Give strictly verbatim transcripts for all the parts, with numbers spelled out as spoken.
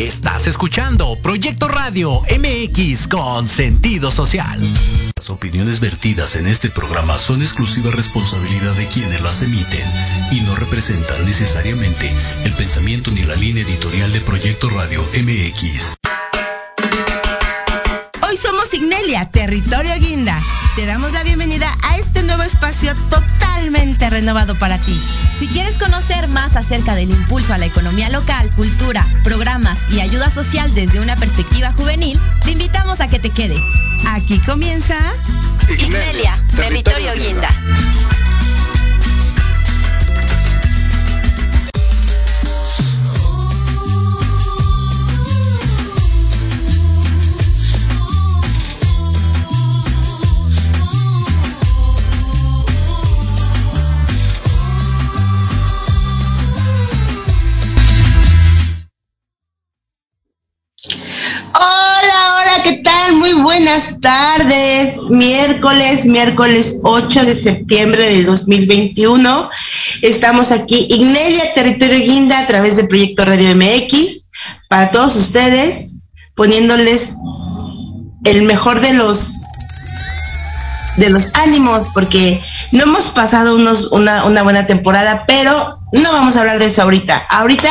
Estás escuchando Proyecto Radio M X con sentido social. Las opiniones vertidas en este programa son exclusiva responsabilidad de quienes las emiten y no representan necesariamente el pensamiento ni la línea editorial de Proyecto Radio M X. Hoy somos Ignelia Territorio Guinda. Te damos la bienvenida a este nuevo espacio totalmente renovado para ti. Si quieres conocer más acerca del impulso a la economía local, cultura, programas y ayuda social desde una perspectiva juvenil, te invitamos a que te quedes. Aquí comienza Ignelia, Territorio Guinda. Buenas tardes, miércoles, miércoles ocho de septiembre del dos mil veintiuno. Estamos aquí, Ignelia Territorio Guinda, a través de Proyecto Radio M X, para todos ustedes, poniéndoles el mejor de los de los ánimos, porque no hemos pasado unos, una, una buena temporada, pero no vamos a hablar de eso ahorita. Ahorita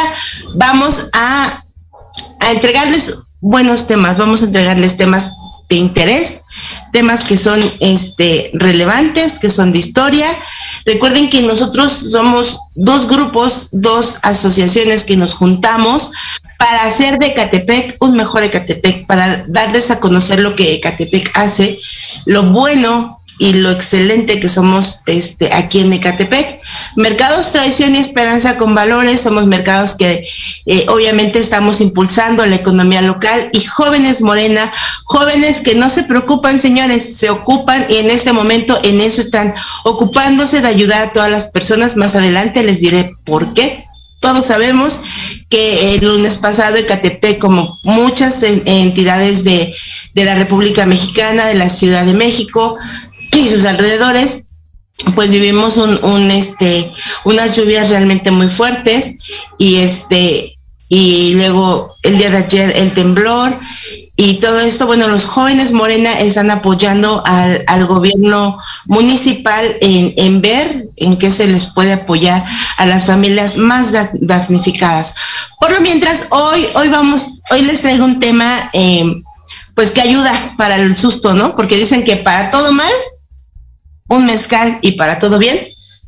vamos a, a entregarles buenos temas, vamos a entregarles temas de interés, temas que son este relevantes, que son de historia. Recuerden que nosotros somos dos grupos, dos asociaciones que nos juntamos para hacer de Ecatepec un mejor Ecatepec, para darles a conocer lo que Ecatepec hace, lo bueno y lo excelente que somos este aquí en Ecatepec. Mercados Tradición y Esperanza con Valores, somos mercados que eh, obviamente estamos impulsando la economía local, y Jóvenes Morena, jóvenes que no se preocupan, señores, se ocupan, y en este momento en eso están, ocupándose de ayudar a todas las personas. Más adelante les diré por qué. Todos sabemos que el lunes pasado Ecatepec, como muchas entidades de, de la República Mexicana, de la Ciudad de México y sus alrededores, pues vivimos un, un este unas lluvias realmente muy fuertes, y este y luego el día de ayer el temblor y todo esto. Bueno, los Jóvenes Morena están apoyando al, al gobierno municipal en, en ver en qué se les puede apoyar a las familias más damnificadas. Por lo mientras, hoy hoy vamos hoy les traigo un tema eh, pues que ayuda para el susto, ¿no? Porque dicen que para todo mal un mezcal, y para todo bien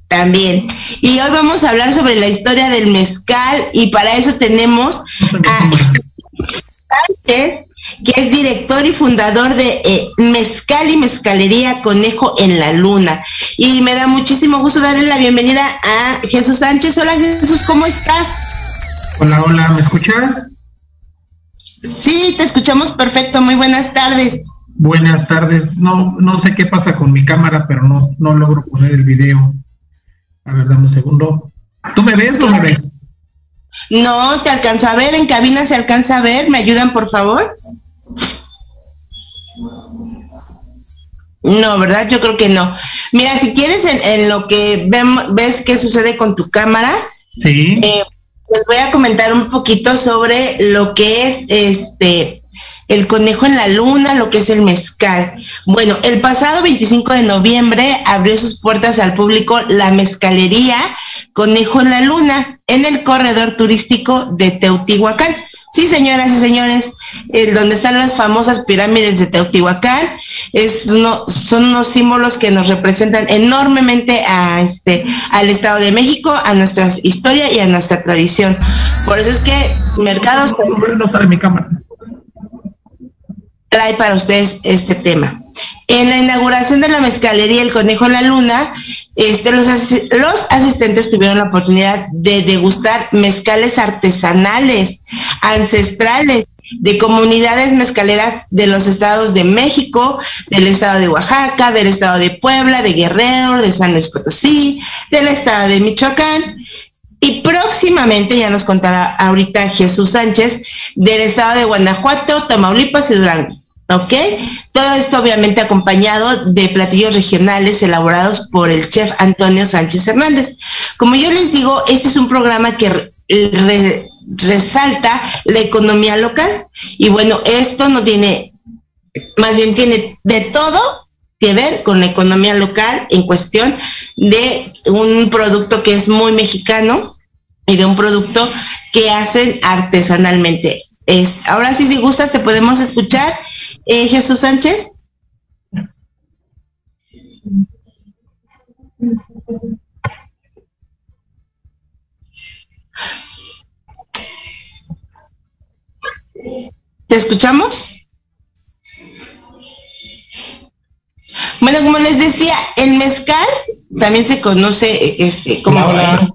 también. Y hoy vamos a hablar sobre la historia del mezcal, y para eso tenemos a Jesús Sánchez, que es director y fundador de eh, Mezcal y Mezcalería Conejo en la Luna. Y me da muchísimo gusto darle la bienvenida a Jesús Sánchez. Hola, Jesús, ¿cómo estás? Hola, hola, ¿me escuchas? Sí, te escuchamos perfecto. Muy buenas tardes. Buenas tardes. No, no sé qué pasa con mi cámara, pero no, no logro poner el video. A ver, dame un segundo. ¿Tú me ves o no me ves? No, te alcanzo a ver. En cabina se alcanza a ver. ¿Me ayudan, por favor? No, ¿verdad? Yo creo que no. Mira, si quieres, en, en lo que vemos, ves qué sucede con tu cámara. Sí. Eh, les voy a comentar un poquito sobre lo que es este... el conejo en la luna, lo que es el mezcal. Bueno, el pasado veinticinco de noviembre abrió sus puertas al público la mezcalería Conejo en la Luna en el corredor turístico de Teotihuacán. Sí, señoras y señores, eh, donde están las famosas pirámides de Teotihuacán. Es uno, son unos símbolos que nos representan enormemente a este, al Estado de México, a nuestra historia y a nuestra tradición. Por eso es que mercados... No sale mi cámara. Trae para ustedes este tema. En la inauguración de la mezcalería El Conejo en la Luna, este, los, as- los asistentes tuvieron la oportunidad de degustar mezcales artesanales, ancestrales, de comunidades mezcaleras de los estados de México, del estado de Oaxaca, del estado de Puebla, de Guerrero, de San Luis Potosí, del estado de Michoacán. Y próximamente, ya nos contará ahorita Jesús Sánchez, del estado de Guanajuato, Tamaulipas y Durango, ¿ok? Todo esto obviamente acompañado de platillos regionales elaborados por el chef Antonio Sánchez Hernández. Como yo les digo, este es un programa que re- re- resalta la economía local. Y bueno, esto no tiene, más bien tiene de todo que ver con la economía local en cuestión de un producto que es muy mexicano y de un producto que hacen artesanalmente. Es, ahora sí, si gustas, te podemos escuchar, eh, Jesús Sánchez. ¿Te escuchamos? Bueno, como les decía, el mezcal también se conoce este, como... Hola, hola.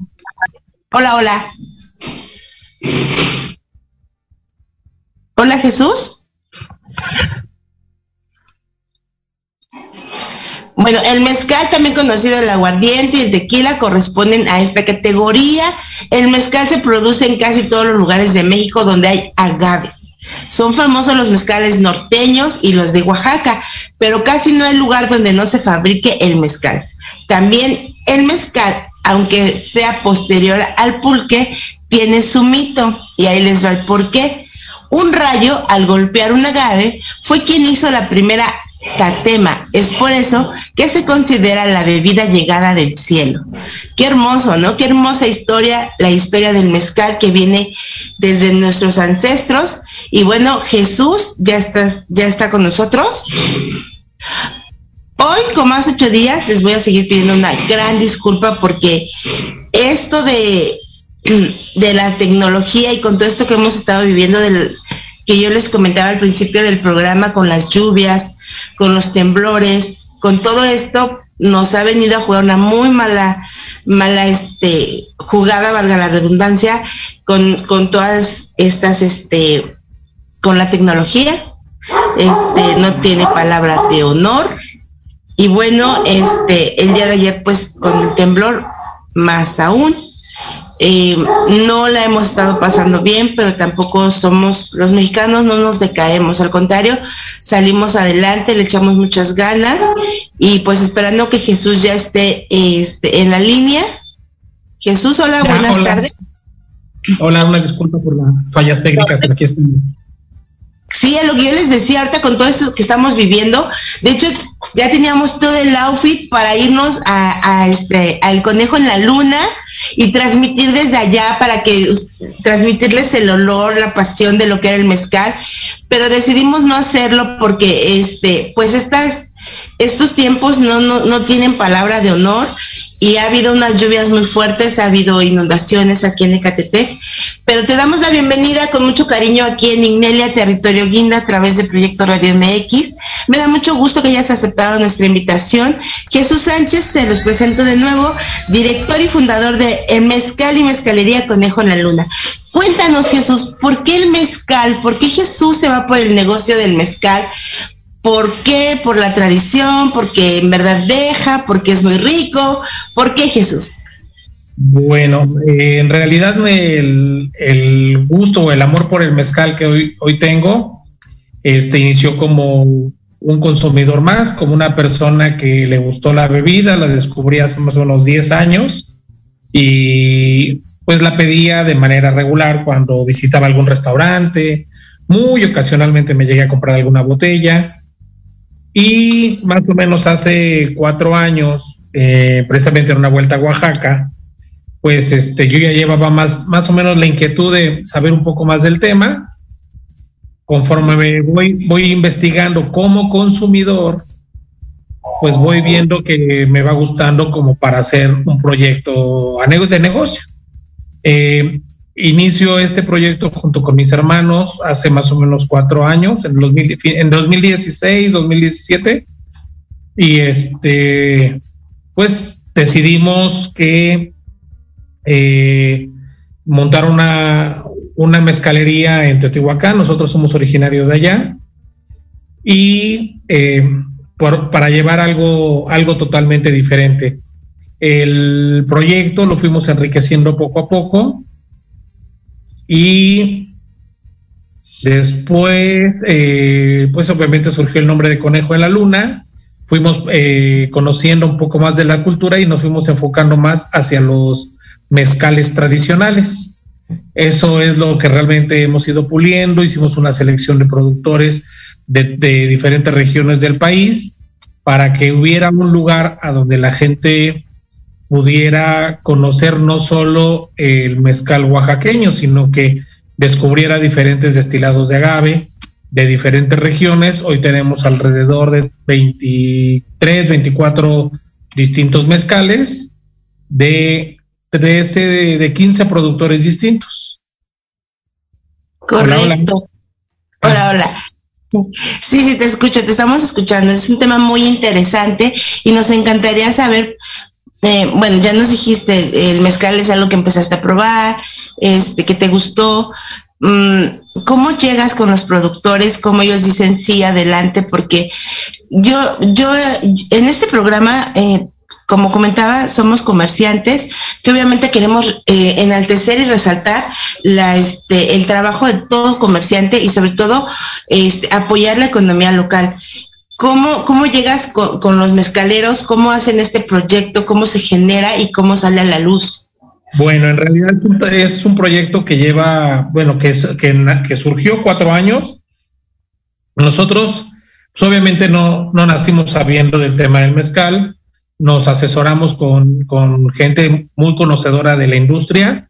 Hola, hola. Hola, Jesús. Bueno, el mezcal, también conocido el aguardiente y el tequila, corresponden a esta categoría. El mezcal se produce en casi todos los lugares de México donde hay agaves. Son famosos los mezcales norteños y los de Oaxaca, pero casi no hay lugar donde no se fabrique el mezcal. También el mezcal, aunque sea posterior al pulque, tiene su mito, y ahí les va el porqué. Un rayo, al golpear un agave, fue quien hizo la primera tatema. Es por eso que se considera la bebida llegada del cielo. Qué hermoso, ¿no? Qué hermosa historia, la historia del mezcal que viene desde nuestros ancestros. Y bueno, Jesús, ya estás, ya está con nosotros. Hoy, como hace ocho días, les voy a seguir pidiendo una gran disculpa porque esto de, de la tecnología y con todo esto que hemos estado viviendo, del, que yo les comentaba al principio del programa, con las lluvias, con los temblores, con todo esto, nos ha venido a jugar una muy mala, mala este, jugada, valga la redundancia, con, con todas estas, este, con la tecnología, este, no tiene palabra de honor. Y bueno, este, el día de ayer, pues, con el temblor, más aún, eh, no la hemos estado pasando bien, pero tampoco somos, los mexicanos no nos decaemos, al contrario, salimos adelante, le echamos muchas ganas, y pues esperando que Jesús ya esté este, en la línea. Jesús, hola, ya, buenas hola. tardes. Hola, una disculpa por las fallas técnicas, pero aquí estoy. Sí, es lo que yo les decía ahorita con todo esto que estamos viviendo. De hecho, ya teníamos todo el outfit para irnos a, a este, al Conejo en la Luna y transmitir desde allá para que transmitirles el olor, la pasión de lo que era el mezcal, pero decidimos no hacerlo porque este, pues estas, estos tiempos no, no, no tienen palabra de honor. Y ha habido unas lluvias muy fuertes, ha habido inundaciones aquí en Ecatepec, pero te damos la bienvenida con mucho cariño aquí en Ignelia Territorio Guinda a través de Proyecto Radio M X. Me da mucho gusto que hayas aceptado nuestra invitación. Jesús Sánchez, te los presento de nuevo, director y fundador de Mezcal y Mezcalería Conejo en la Luna. Cuéntanos, Jesús, ¿por qué el mezcal? ¿Por qué Jesús se va por el negocio del mezcal? ¿Por qué? ¿Por la tradición? ¿Porque en verdad deja? ¿Porque es muy rico? ¿Por qué, Jesús? Bueno, eh, en realidad el, el gusto o el amor por el mezcal que hoy, hoy tengo este, inició como un consumidor más, como una persona que le gustó la bebida, la descubrí hace más o menos diez años y pues la pedía de manera regular cuando visitaba algún restaurante, muy ocasionalmente me llegué a comprar alguna botella. Y más o menos hace cuatro años, eh, precisamente en una vuelta a Oaxaca, pues este, yo ya llevaba más, más o menos la inquietud de saber un poco más del tema. Conforme me voy, voy investigando como consumidor, pues voy viendo que me va gustando como para hacer un proyecto de negocio. Eh, inicio este proyecto junto con mis hermanos hace más o menos cuatro años, en, dos mil, en dos mil dieciséis, dos mil diecisiete, y este, pues decidimos que eh, montar una, una mezcalería en Teotihuacán. Nosotros somos originarios de allá, y eh, por, para llevar algo, algo totalmente diferente. El proyecto lo fuimos enriqueciendo poco a poco, y después eh, pues obviamente surgió el nombre de Conejo en la Luna. Fuimos eh, conociendo un poco más de la cultura y nos fuimos enfocando más hacia los mezcales tradicionales. Eso es lo que realmente hemos ido puliendo. Hicimos una selección de productores de, de diferentes regiones del país para que hubiera un lugar a donde la gente pudiera conocer no solo el mezcal oaxaqueño, sino que descubriera diferentes destilados de agave de diferentes regiones. Hoy tenemos alrededor de veintitrés, veinticuatro distintos mezcales de trece, de quince productores distintos. Correcto. Hola, hola. hola, hola. Sí, sí, te escucho, te estamos escuchando. Es un tema muy interesante y nos encantaría saber, eh, bueno, ya nos dijiste, el mezcal es algo que empezaste a probar, este, que te gustó. ¿Cómo llegas con los productores? ¿Cómo ellos dicen sí, adelante? Porque yo, yo en este programa, eh, como comentaba, somos comerciantes que obviamente queremos eh, enaltecer y resaltar la, este, el trabajo de todo comerciante y sobre todo este, apoyar la economía local. ¿Cómo, cómo llegas con, con los mezcaleros? ¿Cómo hacen este proyecto? ¿Cómo se genera y cómo sale a la luz? Bueno, en realidad es un proyecto que lleva, bueno, que, es, que, que surgió cuatro años. Nosotros, pues obviamente no, no nacimos sabiendo del tema del mezcal, nos asesoramos con, con gente muy conocedora de la industria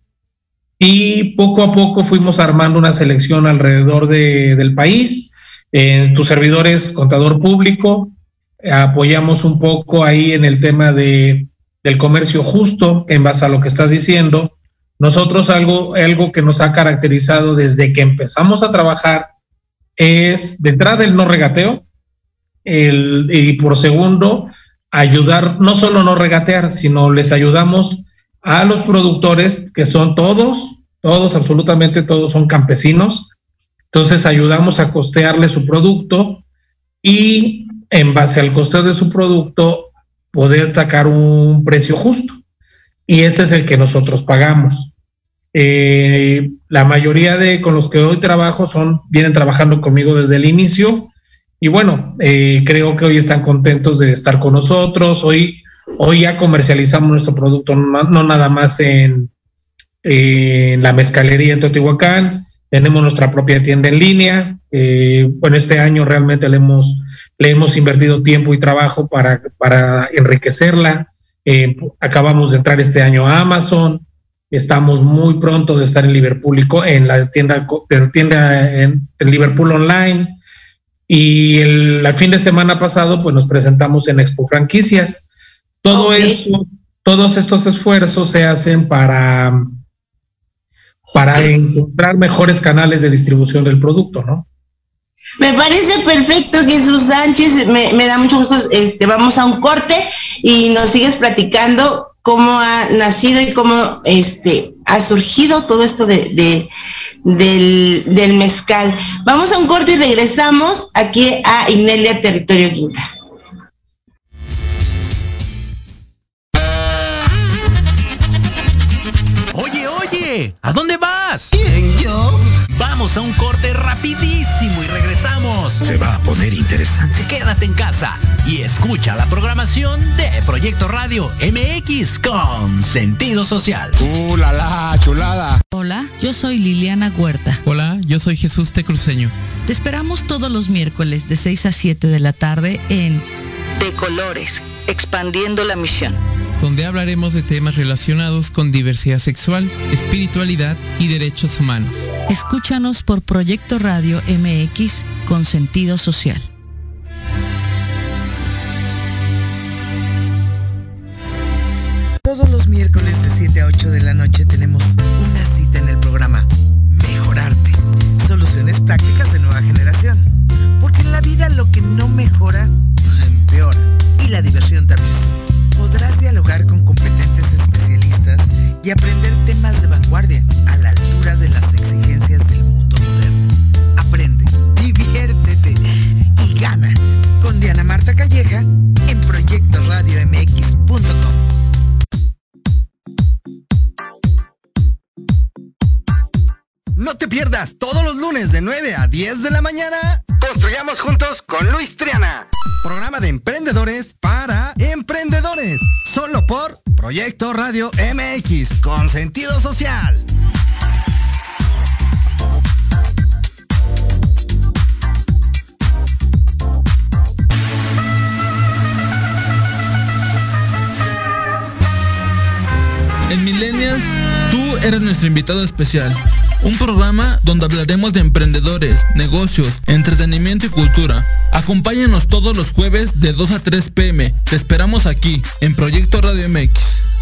y poco a poco fuimos armando una selección alrededor de, del país. Eh, tu servidor es contador público, eh, apoyamos un poco ahí en el tema de... del comercio justo, en base a lo que estás diciendo. Nosotros algo, algo que nos ha caracterizado desde que empezamos a trabajar es, de entrada, el no regateo, el, y por segundo, ayudar, no solo no regatear, sino les ayudamos a los productores, que son todos, todos, absolutamente todos son campesinos, entonces ayudamos a costearle su producto y en base al costeo de su producto, poder sacar un precio justo, y ese es el que nosotros pagamos. Eh, la mayoría de con los que hoy trabajo son vienen trabajando conmigo desde el inicio, y bueno, eh, creo que hoy están contentos de estar con nosotros. Hoy, hoy ya comercializamos nuestro producto, no, no nada más en, eh, en la mezcalería en Teotihuacán, tenemos nuestra propia tienda en línea. Eh, bueno, este año realmente le hemos... Le hemos invertido tiempo y trabajo para, para enriquecerla. Eh, acabamos de entrar este año a Amazon. Estamos muy pronto de estar en Liverpool, y co- en la tienda, en tienda en, en Liverpool Online. Y el, el fin de semana pasado, pues nos presentamos en Expo Franquicias. Todo okay. esto, todos estos esfuerzos se hacen para, para encontrar mejores canales de distribución del producto, ¿no? Me parece perfecto, Jesús Sánchez, me, me da mucho gusto. Este, vamos a un corte y nos sigues platicando cómo ha nacido y cómo este ha surgido todo esto de, de del, del mezcal. Vamos a un corte y regresamos aquí a Ignelia Territorio Guinda. Oye, oye, ¿a dónde vas? ¿Quién, yo? Vamos a un corte rapidísimo y regresamos. Se va a poner interesante. Quédate en casa y escucha la programación de Proyecto Radio M X con sentido social. ¡Uh, la, la, chulada! Hola, yo soy Liliana Huerta. Hola, yo soy Jesús Tecruceño. Te esperamos todos los miércoles de seis a siete de la tarde en De Colores, expandiendo la misión, donde hablaremos de temas relacionados con diversidad sexual, espiritualidad y derechos humanos. Escúchanos por Proyecto Radio M X con sentido social. Todos los miércoles de siete a ocho de la noche tenemos una cita en el programa Mejorarte, soluciones prácticas de nueva generación. Porque en la vida lo que no mejora, empeora. Y la diversión también. Podrás dialogar con competentes especialistas y aprender temas de vanguardia a la altura de las exigencias del mundo moderno. Aprende, diviértete y gana con Diana Marta Calleja en proyecto radio m x punto com. No te pierdas todos los lunes de nueve a diez de la mañana. Construyamos juntos con Luis Triana, programa de emprendedores para emprendedores. emprendedores, solo por Proyecto Radio M X, con sentido social. En Millennials, tú eres nuestro invitado especial. Un programa donde hablaremos de emprendedores, negocios, entretenimiento y cultura. Acompáñanos todos los jueves de dos a tres pm. Te esperamos aquí, en Proyecto Radio M X,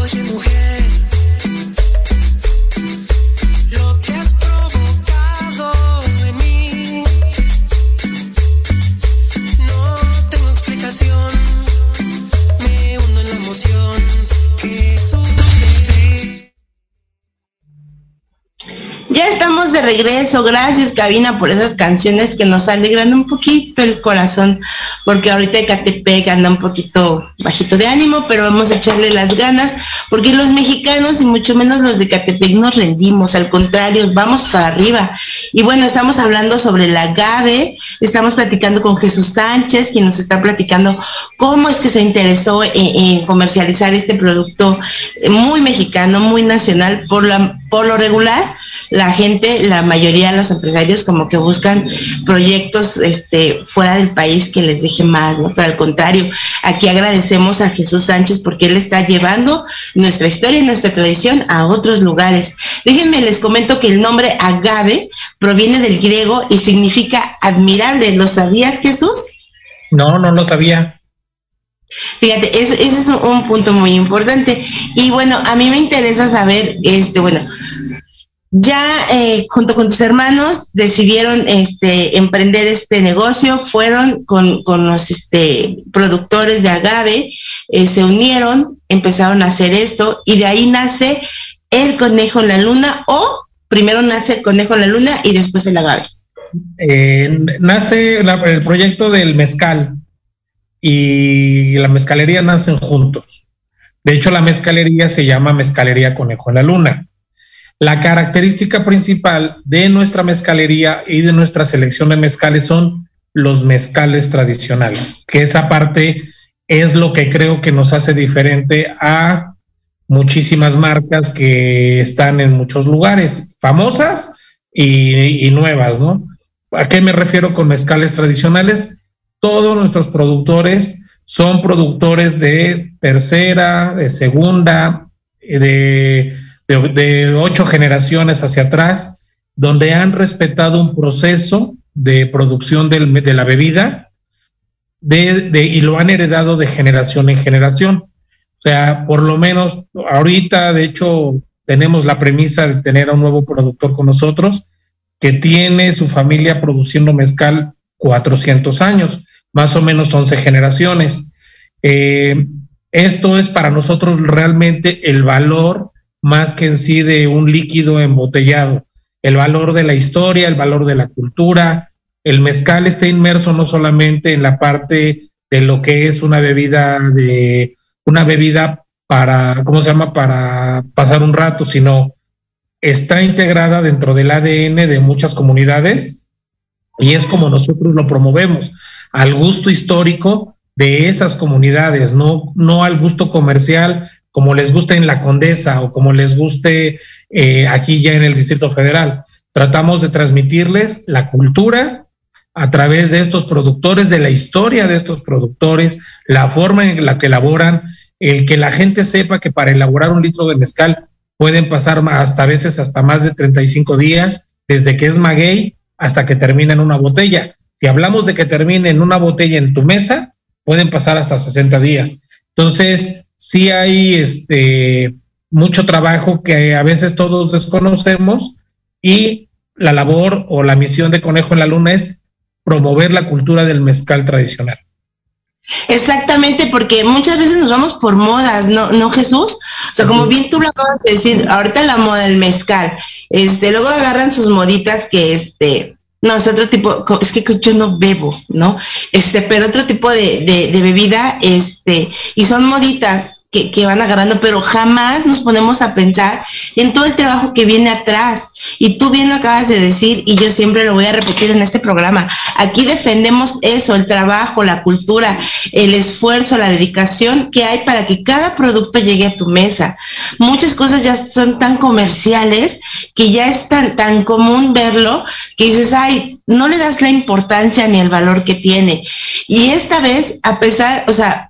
Oye, mujer, lo que has provocado en mí no tengo explicación. Me hundo en la emoción que sucede. Ya estamos de regreso. Gracias, cabina, por esas canciones que nos alegran un poquito el corazón, porque ahorita Ecatepec anda un poquito bajito de ánimo, pero vamos a echarle las ganas, porque los mexicanos y mucho menos los de Ecatepec nos rendimos, al contrario, vamos para arriba. Y bueno, estamos hablando sobre el agave, estamos platicando con Jesús Sánchez, quien nos está platicando cómo es que se interesó en, en comercializar este producto muy mexicano, muy nacional. Por la, por lo regular, la gente, la mayoría de los empresarios como que buscan proyectos este, fuera del país que les deje más, ¿no? Pero al contrario, aquí agradecemos a Jesús Sánchez porque él está llevando nuestra historia y nuestra tradición a otros lugares. Déjenme les comento que el nombre agave proviene del griego y significa admirable. ¿Lo sabías, Jesús? No, no lo sabía. Fíjate, ese, ese es un punto muy importante. Y bueno, a mí me interesa saber, este, bueno... Ya eh, junto con tus hermanos decidieron este emprender este negocio, fueron con, con los este productores de agave, eh, se unieron, empezaron a hacer esto y de ahí nace el Conejo en la Luna, o primero nace el Conejo en la Luna y después el agave. Eh, nace la, el proyecto del mezcal y la mezcalería nacen juntos. De hecho, la mezcalería se llama Mezcalería Conejo en la Luna. La característica principal de nuestra mezcalería y de nuestra selección de mezcales son los mezcales tradicionales, que esa parte es lo que creo que nos hace diferente a muchísimas marcas que están en muchos lugares, famosas y, y nuevas, ¿no? ¿A qué me refiero con mezcales tradicionales? Todos nuestros productores son productores de tercera, de segunda, de... De, de ocho generaciones hacia atrás, donde han respetado un proceso de producción del, de la bebida de, de, y lo han heredado de generación en generación. O sea, por lo menos ahorita, de hecho, tenemos la premisa de tener a un nuevo productor con nosotros que tiene su familia produciendo mezcal cuatrocientos años, más o menos once generaciones. Eh, esto es para nosotros realmente el valor más que en sí de un líquido embotellado, el valor de la historia, el valor de la cultura. El mezcal está inmerso no solamente en la parte de lo que es una bebida de una bebida para, ¿cómo se llama?, para pasar un rato, sino está integrada dentro del A D N de muchas comunidades y es como nosotros lo promovemos, al gusto histórico de esas comunidades, no, no al gusto comercial, como les guste en la Condesa o como les guste eh, aquí ya en el Distrito Federal. Tratamos de transmitirles la cultura a través de estos productores, de la historia de estos productores, la forma en la que elaboran, el que la gente sepa que para elaborar un litro de mezcal pueden pasar hasta a veces hasta más de treinta y cinco días, desde que es maguey hasta que termina en una botella. Si hablamos de que termine en una botella en tu mesa, pueden pasar hasta sesenta días. Entonces, sí hay este, mucho trabajo que a veces todos desconocemos, y la labor o la misión de Conejo en la Luna es promover la cultura del mezcal tradicional. Exactamente, porque muchas veces nos vamos por modas, ¿no, no Jesús? O sea, como bien tú lo acabas de decir, ahorita la moda del mezcal, este, luego agarran sus moditas que, este, no, es otro tipo, es que yo no bebo, ¿no? Este, pero otro tipo de, de, de bebida, este, y son moditas que, que van agarrando, pero jamás nos ponemos a pensar en todo el trabajo que viene atrás. Y tú bien lo acabas de decir, y yo siempre lo voy a repetir en este programa. Aquí defendemos eso, el trabajo, la cultura, el esfuerzo, la dedicación que hay para que cada producto llegue a tu mesa. Muchas cosas ya son tan comerciales que ya es tan, tan común verlo que dices, ay, no le das la importancia ni el valor que tiene. Y esta vez, a pesar, o sea,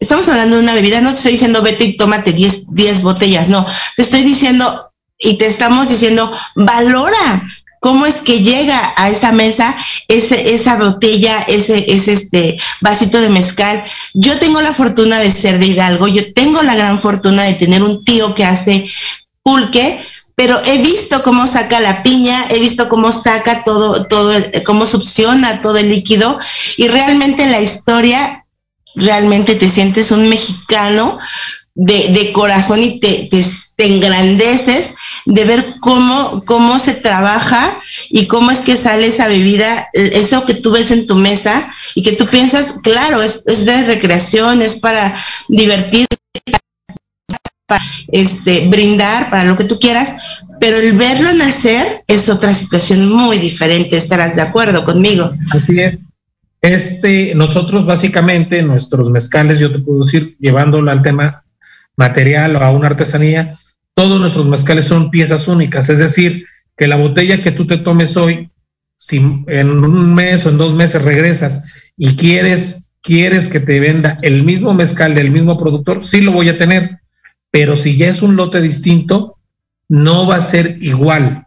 estamos hablando de una bebida, no te estoy diciendo vete y tómate diez botellas, no, te estoy diciendo y te estamos diciendo valora cómo es que llega a esa mesa ese, esa botella, ese, ese este vasito de mezcal. Yo tengo la fortuna de ser de Hidalgo, yo tengo la gran fortuna de tener un tío que hace pulque, pero he visto cómo saca la piña, he visto cómo saca todo, todo el, cómo succiona todo el líquido y realmente la historia... Realmente te sientes un mexicano de, de corazón y te, te, te engrandeces de ver cómo, cómo se trabaja y cómo es que sale esa bebida, eso que tú ves en tu mesa y que tú piensas, claro, es, es de recreación, es para divertirte, para este, brindar, para lo que tú quieras, pero el verlo nacer es otra situación muy diferente, estarás de acuerdo conmigo. Así es. Este, nosotros básicamente, nuestros mezcales, yo te puedo decir, llevándolo al tema material o a una artesanía, todos nuestros mezcales son piezas únicas, es decir, que la botella que tú te tomes hoy, si en un mes o en dos meses regresas y quieres, quieres que te venda el mismo mezcal del mismo productor, sí lo voy a tener, pero si ya es un lote distinto, no va a ser igual,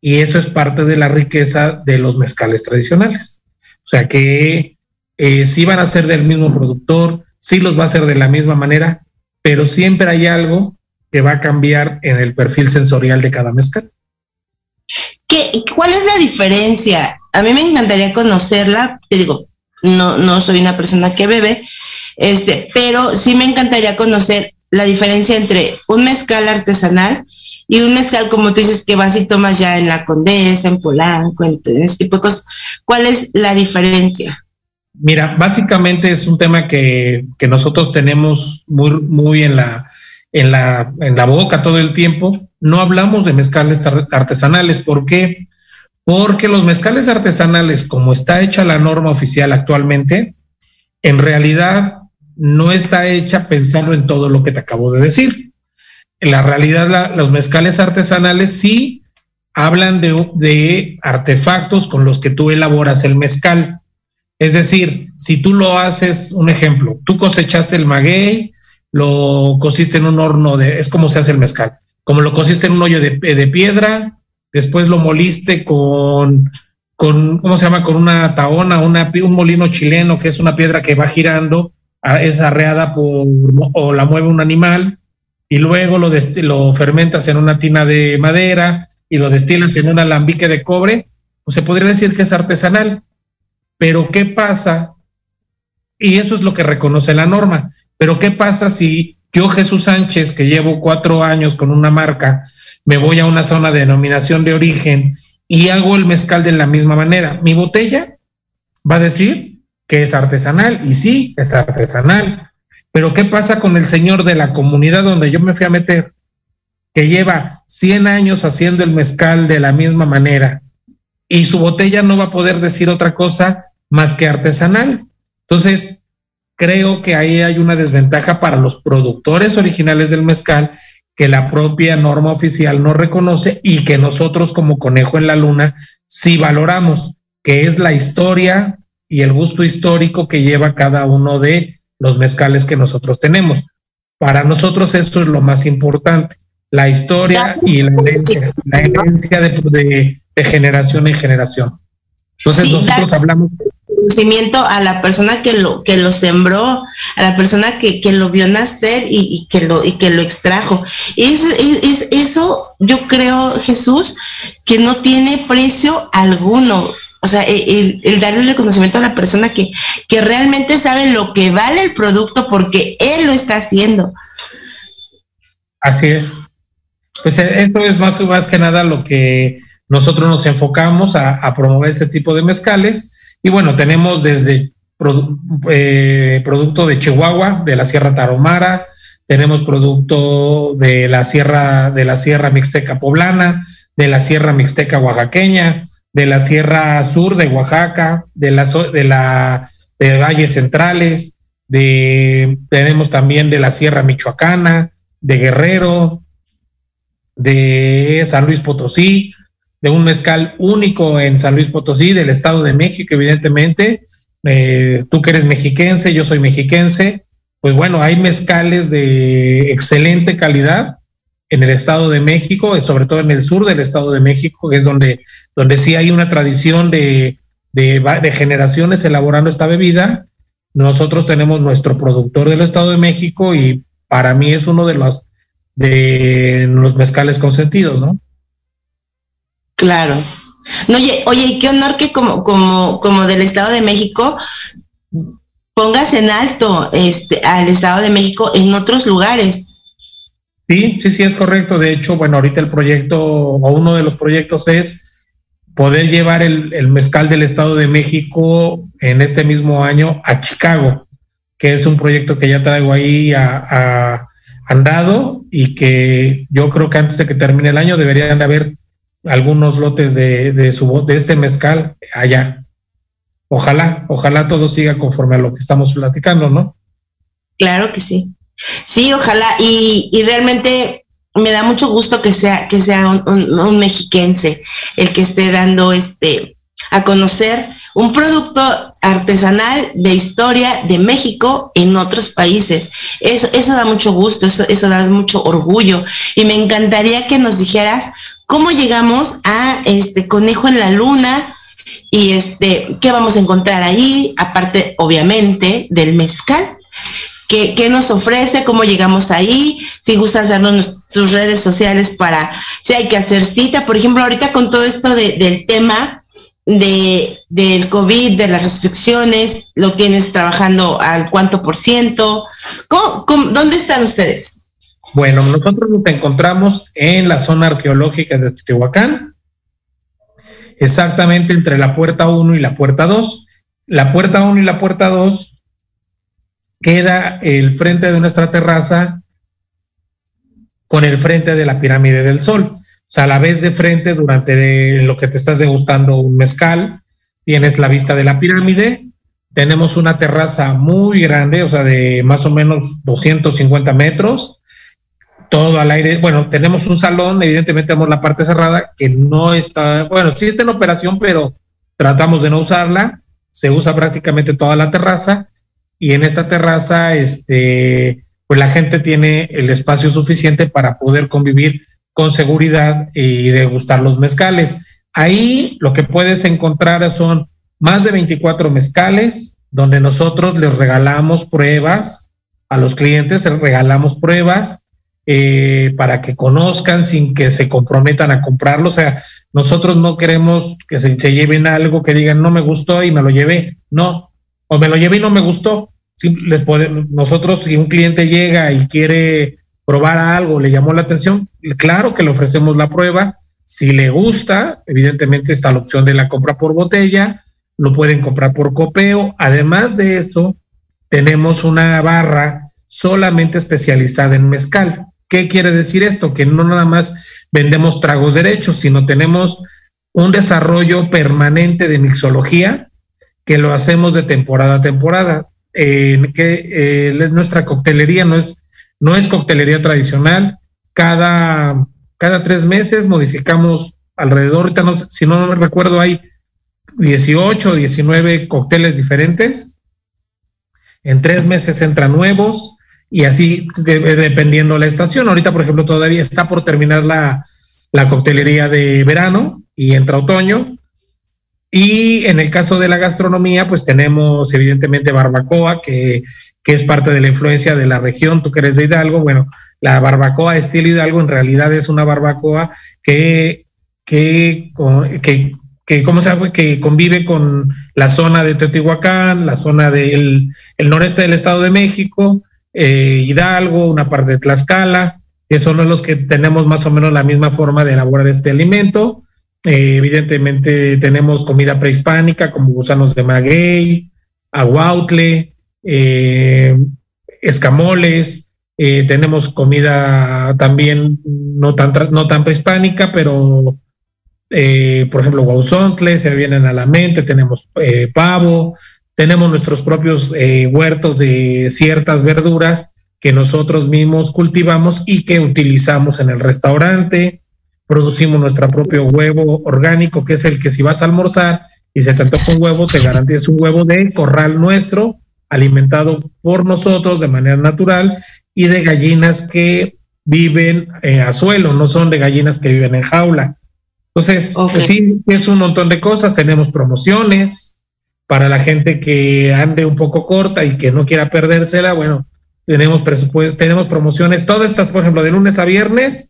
y eso es parte de la riqueza de los mezcales tradicionales. O sea que eh, sí van a ser del mismo productor, sí los va a hacer de la misma manera, pero siempre hay algo que va a cambiar en el perfil sensorial de cada mezcal. ¿Qué, ¿Cuál es la diferencia? A mí me encantaría conocerla, te digo, no, no soy una persona que bebe, este, pero sí me encantaría conocer la diferencia entre un mezcal artesanal y un mezcal, como tú dices, que vas y tomas ya en la Condesa, en Polanco, en ese tipo de cosas. ¿Cuál es la diferencia? Mira, básicamente es un tema que, que nosotros tenemos muy, muy en, la, en, la, en la boca todo el tiempo. No hablamos de mezcales artesanales. ¿Por qué? Porque los mezcales artesanales, como está hecha la norma oficial actualmente, en realidad no está hecha pensando en todo lo que te acabo de decir. En la realidad, la, los mezcales artesanales sí hablan de, de artefactos con los que tú elaboras el mezcal. Es decir, si tú lo haces, un ejemplo, tú cosechaste el maguey, lo cociste en un horno, de, es como se hace el mezcal, como lo cociste en un hoyo de, de piedra, después lo moliste con, con, ¿cómo se llama? Con una tahona, una, un molino chileno, que es una piedra que va girando, es arreada por, o la mueve un animal, y luego lo, desti- lo fermentas en una tina de madera y lo destilas en un alambique de cobre, pues se podría decir que es artesanal. Pero ¿qué pasa? Y eso es lo que reconoce la norma. Pero ¿qué pasa si yo, Jesús Sánchez, que llevo cuatro años con una marca, me voy a una zona de denominación de origen y hago el mezcal de la misma manera? Mi botella va a decir que es artesanal, y sí, es artesanal. Pero ¿qué pasa con el señor de la comunidad donde yo me fui a meter, que lleva cien años haciendo el mezcal de la misma manera y su botella no va a poder decir otra cosa más que artesanal? Entonces, creo que ahí hay una desventaja para los productores originales del mezcal que la propia norma oficial no reconoce y que nosotros como Conejo en la Luna sí valoramos, que es la historia y el gusto histórico que lleva cada uno de los mezcales que nosotros tenemos. Para nosotros eso es lo más importante, la historia y la herencia, la herencia de, de, de generación en generación. Entonces sí, nosotros hablamos conocimiento a la persona que lo que lo sembró, a la persona que, que lo vio nacer y, y que lo y que lo extrajo. Es, es, eso yo creo, Jesús, que no tiene precio alguno. O sea, el, el darle el reconocimiento a la persona que, que realmente sabe lo que vale el producto porque él lo está haciendo. Así es. Pues esto es más, más que nada lo que nosotros nos enfocamos a, a promover este tipo de mezcales. Y bueno, tenemos desde produ- eh, producto de Chihuahua, de la Sierra Tarahumara, tenemos producto de la Sierra, de la Sierra Mixteca Poblana, de la Sierra Mixteca Oaxaqueña, de la Sierra Sur de Oaxaca, de la de la de Valles Centrales, de tenemos también de la Sierra Michoacana, de Guerrero, de San Luis Potosí, de un mezcal único en San Luis Potosí, del Estado de México, evidentemente. Eh, tú que eres mexiquense, yo soy mexiquense, pues bueno, hay mezcales de excelente calidad en el Estado de México, sobre todo en el sur del Estado de México, que es donde, donde sí hay una tradición de, de, de generaciones elaborando esta bebida. Nosotros tenemos nuestro productor del Estado de México y para mí es uno de los, de los mezcales consentidos, ¿no? Claro. No, oye, oye, qué honor que como, como, como del Estado de México pongas en alto este, al Estado de México en otros lugares. Sí, sí, sí, es correcto. De hecho, bueno, ahorita el proyecto o uno de los proyectos es poder llevar el, el mezcal del Estado de México en este mismo año a Chicago, que es un proyecto que ya traigo ahí a, a andado y que yo creo que antes de que termine el año deberían de haber algunos lotes de, de, su, de este mezcal allá. Ojalá, ojalá todo siga conforme a lo que estamos platicando, ¿no? Claro que sí. Sí, ojalá, y, y realmente me da mucho gusto que sea, que sea un, un, un mexiquense el que esté dando este a conocer un producto artesanal de historia de México en otros países. Eso, eso da mucho gusto, eso, eso da mucho orgullo. Y me encantaría que nos dijeras cómo llegamos a este Conejo en la Luna y este qué vamos a encontrar ahí, aparte, obviamente, del mezcal. ¿Qué, ¿Qué nos ofrece? ¿Cómo llegamos ahí? Si gustas darnos tus redes sociales para si hay que hacer cita. Por ejemplo, ahorita con todo esto de, del tema de, del COVID, de las restricciones, lo tienes trabajando al cuánto por ciento. ¿Cómo, cómo, ¿Dónde están ustedes? Bueno, nosotros nos encontramos en la zona arqueológica de Teotihuacán, exactamente entre la puerta uno y la puerta dos. La puerta uno y la puerta dos queda el frente de nuestra terraza con el frente de la pirámide del Sol. O sea, la ves de frente durante lo que te estás degustando un mezcal, tienes la vista de la pirámide, tenemos una terraza muy grande, o sea, de más o menos doscientos cincuenta metros, todo al aire. Bueno, tenemos un salón, evidentemente tenemos la parte cerrada, que no está, bueno, sí está en operación, pero tratamos de no usarla, se usa prácticamente toda la terraza. Y en esta terraza, este, pues la gente tiene el espacio suficiente para poder convivir con seguridad y degustar los mezcales. Ahí lo que puedes encontrar son más de veinticuatro mezcales, donde nosotros les regalamos pruebas a los clientes, les regalamos pruebas eh, para que conozcan sin que se comprometan a comprarlo. O sea, nosotros no queremos que se, se lleven algo que digan, no me gustó y me lo llevé. No, o me lo llevé y no me gustó. Sí, les podemos, nosotros, si un cliente llega y quiere probar algo, le llamó la atención, claro que le ofrecemos la prueba. Si le gusta, evidentemente está la opción de la compra por botella, lo pueden comprar por copeo. Además de esto, tenemos una barra solamente especializada en mezcal. ¿Qué quiere decir esto? Que no nada más vendemos tragos derechos, sino tenemos un desarrollo permanente de mixología que lo hacemos de temporada a temporada. Eh, que eh, nuestra coctelería no es no es coctelería tradicional. Cada, cada tres meses modificamos alrededor, ahorita no, si no me recuerdo, hay dieciocho o diecinueve cócteles diferentes. En tres meses entran nuevos y así de, dependiendo la estación. Ahorita, por ejemplo, todavía está por terminar la, la coctelería de verano y entra otoño. Y en el caso de la gastronomía, pues tenemos evidentemente barbacoa, que, que es parte de la influencia de la región. Tú que eres de Hidalgo, bueno, la barbacoa estilo Hidalgo en realidad es una barbacoa que, que, que, que cómo se llama, que convive con la zona de Teotihuacán, la zona del el noreste del Estado de México, eh, Hidalgo, una parte de Tlaxcala, que son los que tenemos más o menos la misma forma de elaborar este alimento. Eh, evidentemente tenemos comida prehispánica como gusanos de maguey, aguautle, eh, escamoles, eh, tenemos comida también no tan, no tan prehispánica, pero eh, por ejemplo guauzontles se vienen a la mente, tenemos eh, pavo, tenemos nuestros propios eh, huertos de ciertas verduras que nosotros mismos cultivamos y que utilizamos en el restaurante. Producimos nuestro propio huevo orgánico, que es el que si vas a almorzar y se te antoja un huevo, te garantiza un huevo de corral nuestro, alimentado por nosotros de manera natural, y de gallinas que viven eh, a suelo, no son de gallinas que viven en jaula. Entonces, okay. Sí, es un montón de cosas. Tenemos promociones para la gente que ande un poco corta y que no quiera perdérsela. Bueno, tenemos presupuesto, tenemos promociones, todas estas, por ejemplo, de lunes a viernes.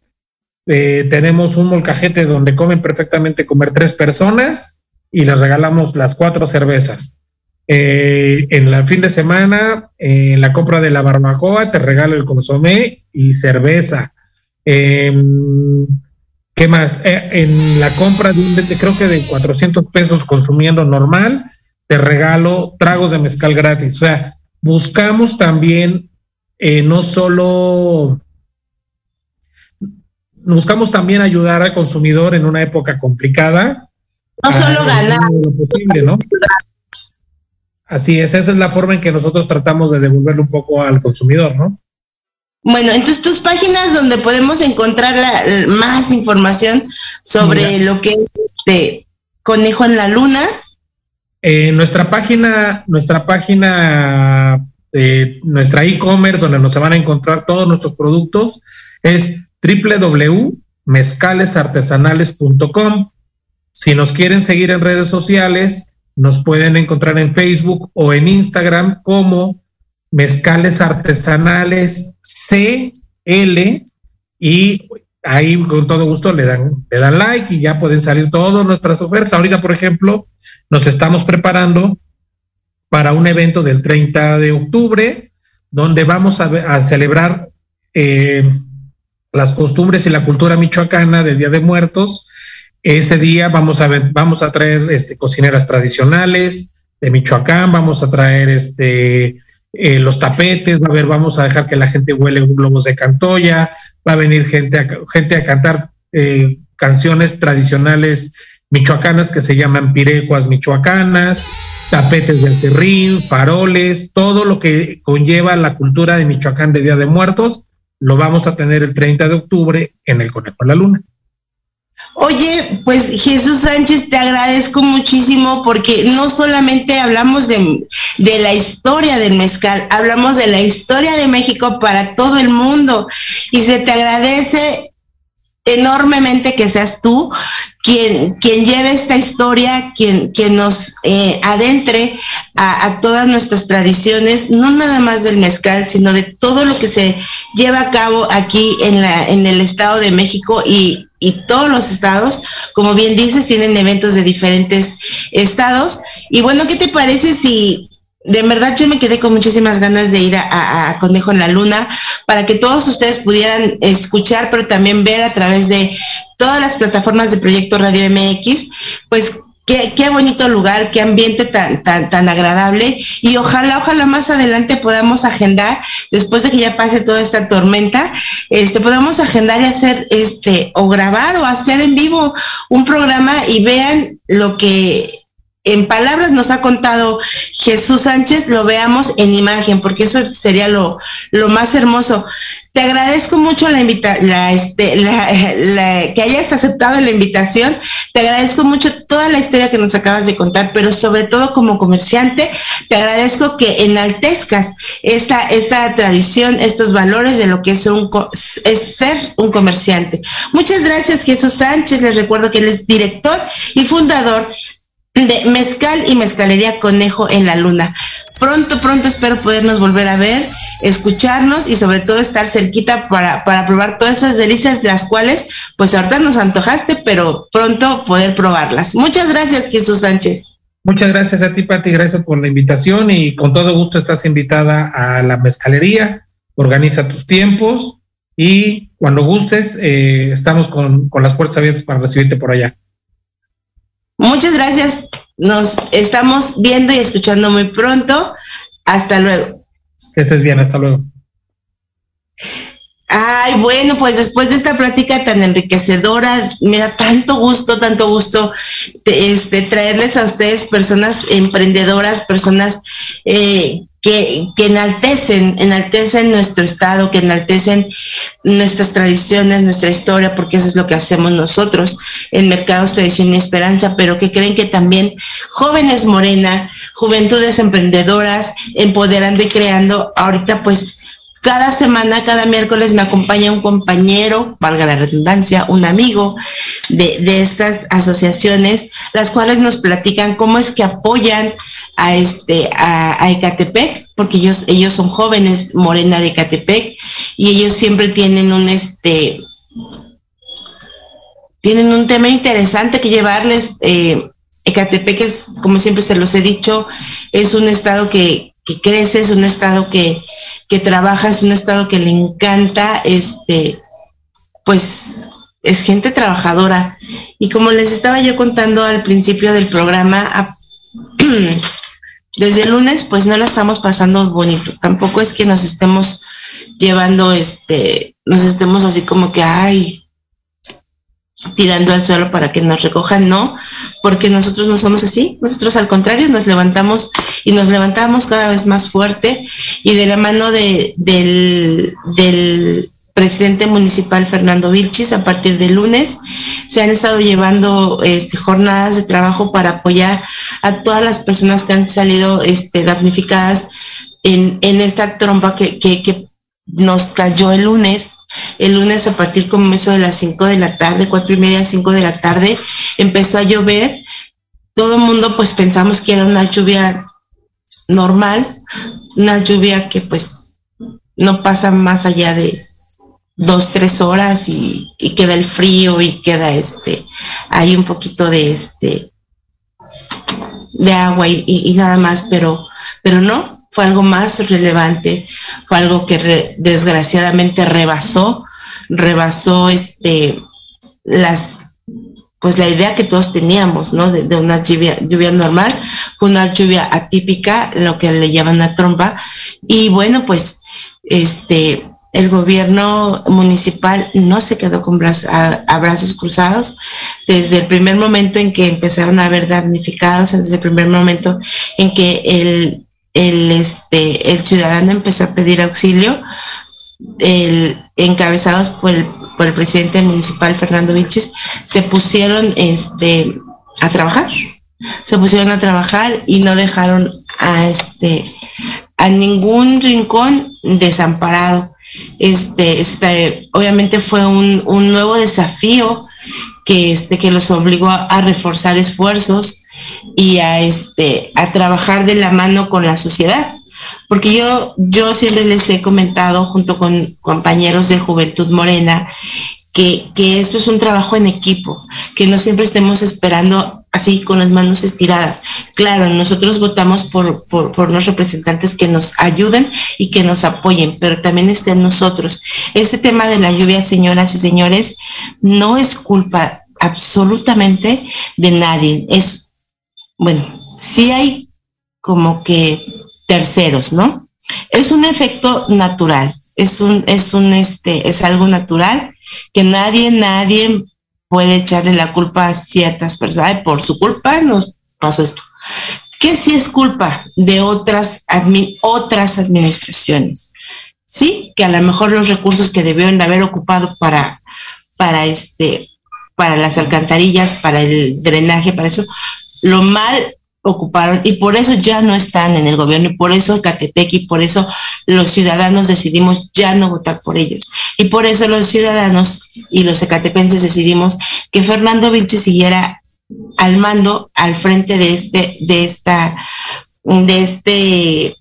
Eh, tenemos un molcajete donde comen perfectamente comer tres personas y les regalamos las cuatro cervezas. Eh, en la fin de semana, eh, en la compra de la barbacoa, te regalo el consomé y cerveza. Eh, ¿Qué más? Eh, en la compra de un de, creo que de cuatrocientos pesos consumiendo normal, te regalo tragos de mezcal gratis. O sea, buscamos también eh, no solo... Buscamos también ayudar al consumidor en una época complicada. No solo ganar. Lo posible, ¿no? Así es, esa es la forma en que nosotros tratamos de devolverle un poco al consumidor, ¿no? Bueno, entonces tus páginas donde podemos encontrar la, más información sobre Mira. Lo que es este Conejo en la Luna. Eh, nuestra página, nuestra página, eh, nuestra e-commerce, donde nos van a encontrar todos nuestros productos, es doble u doble u doble u punto mezcales artesanales punto com. Si nos quieren seguir en redes sociales, nos pueden encontrar en Facebook o en Instagram como Mezcales Artesanales C L, y ahí con todo gusto le dan, le dan like y ya pueden salir todas nuestras ofertas. Ahorita, por ejemplo, nos estamos preparando para un evento del treinta de octubre donde vamos a, a celebrar eh, las costumbres y la cultura michoacana de Día de Muertos. Ese día vamos a ver, vamos a traer este, cocineras tradicionales de Michoacán, vamos a traer este eh, los tapetes, va a ver, vamos a dejar que la gente huele globos de cantoya, va a venir gente a, gente a cantar eh, canciones tradicionales michoacanas que se llaman pirecuas michoacanas, tapetes del terrín, faroles, todo lo que conlleva la cultura de Michoacán de Día de Muertos. Lo vamos a tener el treinta de octubre en el Conejo a la Luna. Oye, pues Jesús Sánchez, te agradezco muchísimo porque no solamente hablamos de, de la historia del mezcal, hablamos de la historia de México para todo el mundo, y se te agradece enormemente que seas tú quien, quien lleve esta historia, quien, quien nos eh, adentre a, a todas nuestras tradiciones, no nada más del mezcal, sino de todo lo que se lleva a cabo aquí en, la, en el Estado de México y, y todos los estados. Como bien dices, tienen eventos de diferentes estados. Y bueno, ¿qué te parece si... De verdad yo me quedé con muchísimas ganas de ir a, a, a Conejo en la Luna para que todos ustedes pudieran escuchar, pero también ver a través de todas las plataformas de Proyecto Radio M X, pues qué, qué bonito lugar, qué ambiente tan, tan, tan agradable, y ojalá, ojalá más adelante podamos agendar, después de que ya pase toda esta tormenta, este podamos agendar y hacer este o grabar o hacer en vivo un programa y vean lo que... En palabras nos ha contado Jesús Sánchez, lo veamos en imagen, porque eso sería lo, lo más hermoso. Te agradezco mucho la invita, la, este, la, la, que hayas aceptado la invitación. Te agradezco mucho toda la historia que nos acabas de contar, pero sobre todo como comerciante, te agradezco que enaltezcas esta, esta tradición, estos valores de lo que es, un, es ser un comerciante. Muchas gracias, Jesús Sánchez. Les recuerdo que él es director y fundador de Mezcal y Mezcalería Conejo en la Luna. Pronto, pronto espero podernos volver a ver, escucharnos y sobre todo estar cerquita para, para probar todas esas delicias, las cuales pues ahorita nos antojaste, pero pronto poder probarlas. Muchas gracias, Jesús Sánchez. Muchas gracias a ti, Pati, gracias por la invitación y con todo gusto estás invitada a la mezcalería. Organiza tus tiempos y cuando gustes, eh, estamos con, con las puertas abiertas para recibirte por allá. Muchas gracias. Nos estamos viendo y escuchando muy pronto. Hasta luego. Que estés bien, hasta luego. Ay, bueno, pues después de esta plática tan enriquecedora, me da tanto gusto, tanto gusto este, traerles a ustedes personas emprendedoras, personas eh, que, que enaltecen, enaltecen nuestro estado, que enaltecen nuestras tradiciones, nuestra historia, porque eso es lo que hacemos nosotros en Mercados Tradición y Esperanza, pero que creen que también Jóvenes Morena, juventudes emprendedoras, empoderando y creando, ahorita pues cada semana, cada miércoles me acompaña un compañero, valga la redundancia, un amigo de, de estas asociaciones, las cuales nos platican cómo es que apoyan a este a, a Ecatepec, porque ellos ellos son Jóvenes Morena de Ecatepec y ellos siempre tienen un este tienen un tema interesante que llevarles. eh, Ecatepec es, como siempre se los he dicho, es un estado que, que crece, es un estado que que trabaja, es un estado que le encanta, este, pues es gente trabajadora. Y como les estaba yo contando al principio del programa, a, desde el lunes pues no la estamos pasando bonito, tampoco es que nos estemos llevando, este, nos estemos así como que, ay, tirando al suelo para que nos recojan, no, porque nosotros no somos así, nosotros al contrario nos levantamos y nos levantamos cada vez más fuerte y de la mano de, del, del presidente municipal Fernando Vilchis, a partir de lunes se han estado llevando este, jornadas de trabajo para apoyar a todas las personas que han salido este, damnificadas en, en esta tromba que, que, que nos cayó el lunes. El lunes a partir como eso de las cinco de la tarde, cuatro y media, cinco de la tarde, empezó a llover. Todo el mundo pues pensamos que era una lluvia normal, una lluvia que pues no pasa más allá de dos, tres horas y, y queda el frío y queda este, hay un poquito de este, de agua y, y, y nada más, pero, pero no. Fue algo más relevante, fue algo que re, desgraciadamente rebasó, rebasó este las pues la idea que todos teníamos, ¿no? De, de una lluvia, lluvia normal, una lluvia atípica, lo que le llaman la tromba. Y bueno, pues este el gobierno municipal no se quedó con brazo, a, a brazos cruzados. Desde el primer momento en que empezaron a haber damnificados, desde el primer momento en que el El, este, el ciudadano empezó a pedir auxilio, el, encabezados por el, por el presidente municipal Fernando Vilchis, se pusieron este, a trabajar, se pusieron a trabajar y no dejaron a, este, a ningún rincón desamparado. Este, este, obviamente fue un, un nuevo desafío que, este, que los obligó a, a reforzar esfuerzos y a este a trabajar de la mano con la sociedad, porque yo yo siempre les he comentado junto con compañeros de Juventud Morena que, que esto es un trabajo en equipo, que no siempre estemos esperando así con las manos estiradas. Claro, nosotros votamos por, por, por los representantes que nos ayuden y que nos apoyen, pero también está en nosotros. Este tema de la lluvia, señoras y señores, no es culpa absolutamente de nadie, es bueno, sí hay como que terceros, ¿no? Es un efecto natural, es un, es un, este, es algo natural que nadie, nadie puede echarle la culpa a ciertas personas. Ay, por su culpa nos pasó esto. Que sí es culpa de otras, admi- otras administraciones, ¿sí? Que a lo mejor los recursos que debieron haber ocupado para, para este, para las alcantarillas, para el drenaje, para eso, lo mal ocuparon y por eso ya no están en el gobierno y por eso Ecatepec y por eso los ciudadanos decidimos ya no votar por ellos y por eso los ciudadanos y los ecatepenses decidimos que Fernando Vilchis siguiera al mando, al frente de este de esta de este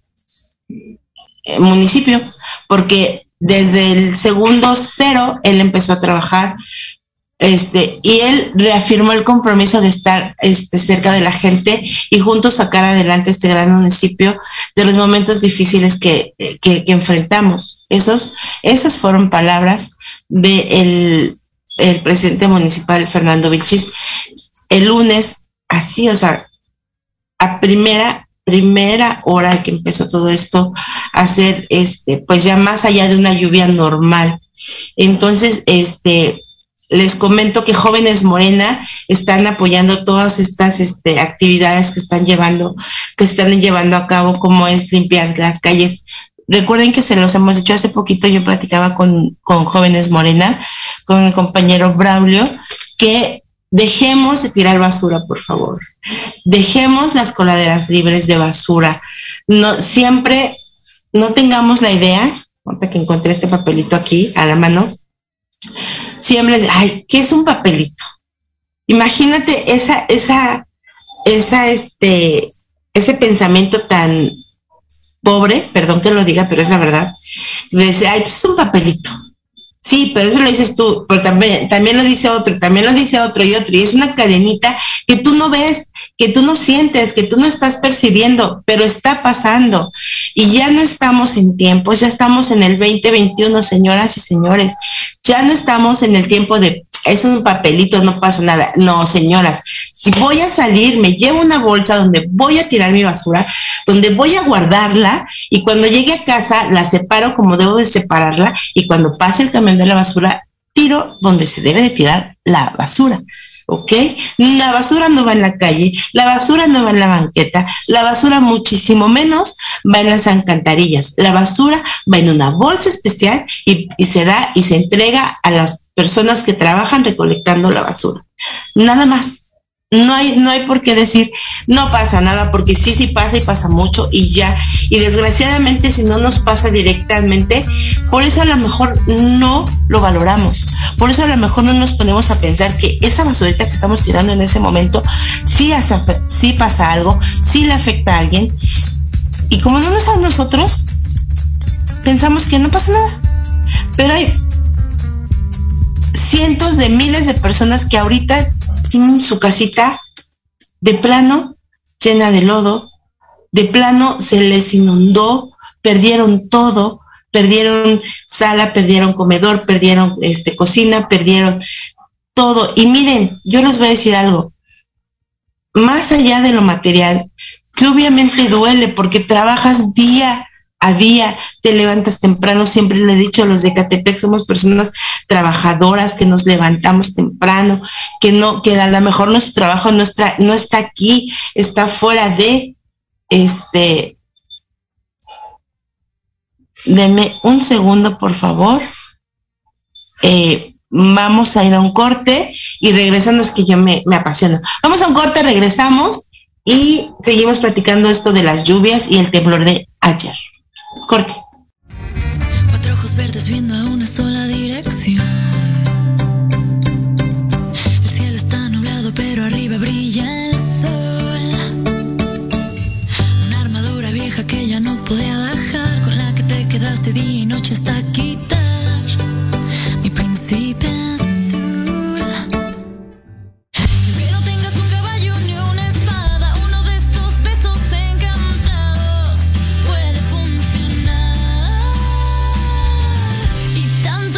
municipio, porque desde el segundo cero él empezó a trabajar este y él reafirmó el compromiso de estar este, cerca de la gente y juntos sacar adelante este gran municipio de los momentos difíciles que, que, que enfrentamos. Esos, esas fueron palabras del de el presidente municipal Fernando Vilchis el lunes, así, o sea, a primera primera hora que empezó todo esto a ser, este, pues ya más allá de una lluvia normal. Entonces, este, les comento que Jóvenes Morena están apoyando todas estas, este, actividades que están llevando, que están llevando a cabo, como es limpiar las calles. Recuerden que se los hemos dicho hace poquito, yo platicaba con, con Jóvenes Morena, con el compañero Braulio, que dejemos de tirar basura, por favor. Dejemos las coladeras libres de basura. No, siempre no tengamos la idea, ahorita que encontré este papelito aquí a la mano, siempre, ay, ¿qué es un papelito? Imagínate esa, esa, esa, este, ese pensamiento tan pobre, perdón que lo diga, pero es la verdad, de decir, ay, pues es un papelito. Sí, pero eso lo dices tú, pero también, también lo dice otro, también lo dice otro y otro, y es una cadenita que tú no ves, que tú no sientes, que tú no estás percibiendo, pero está pasando. Y ya no estamos en tiempos, ya estamos en el veinte veintiuno, señoras y señores, ya no estamos en el tiempo de, es un papelito, no pasa nada. No, señoras, si voy a salir, me llevo una bolsa donde voy a tirar mi basura, donde voy a guardarla, y cuando llegue a casa la separo como debo de separarla, y cuando pase el camión de la basura, tiro donde se debe de tirar la basura. ¿Ok? La basura no va en la calle, la basura no va en la banqueta, la basura muchísimo menos va en las alcantarillas, la basura va en una bolsa especial y, y se da y se entrega a las personas que trabajan recolectando la basura. Nada más. No hay, no hay por qué decir, no pasa nada, porque sí, sí pasa y pasa mucho y ya. Y desgraciadamente, si no nos pasa directamente, por eso a lo mejor no lo valoramos. Por eso a lo mejor no nos ponemos a pensar que esa basurita que estamos tirando en ese momento sí, hace, sí pasa algo, sí le afecta a alguien. Y como no nos a nosotros, pensamos que no pasa nada. Pero hay cientos de miles de personas que ahorita tienen su casita de plano llena de lodo, de plano se les inundó, perdieron todo. Perdieron sala, perdieron comedor, perdieron este cocina, perdieron todo. Y miren, yo les voy a decir algo, más allá de lo material, que obviamente duele porque trabajas día a día, te levantas temprano, siempre lo he dicho, los de Ecatepec somos personas trabajadoras que nos levantamos temprano, que no, que a lo mejor nuestro trabajo no está, no está aquí, está fuera de este. Deme un segundo, por favor. Eh, vamos a ir a un corte y regresando, es que yo me, me apasiono. Vamos a un corte, regresamos y seguimos platicando esto de las lluvias y el temblor de ayer. Corte. Cuatro ojos verdes viendo a una sola dirección. El cielo está nublado, pero arriba brilla el sol. Una armadura vieja que ya no podía bajar. De día y noche hasta quitar mi príncipe azul. Que no tengas un caballo ni una espada, uno de esos besos encantados puede funcionar. Y tan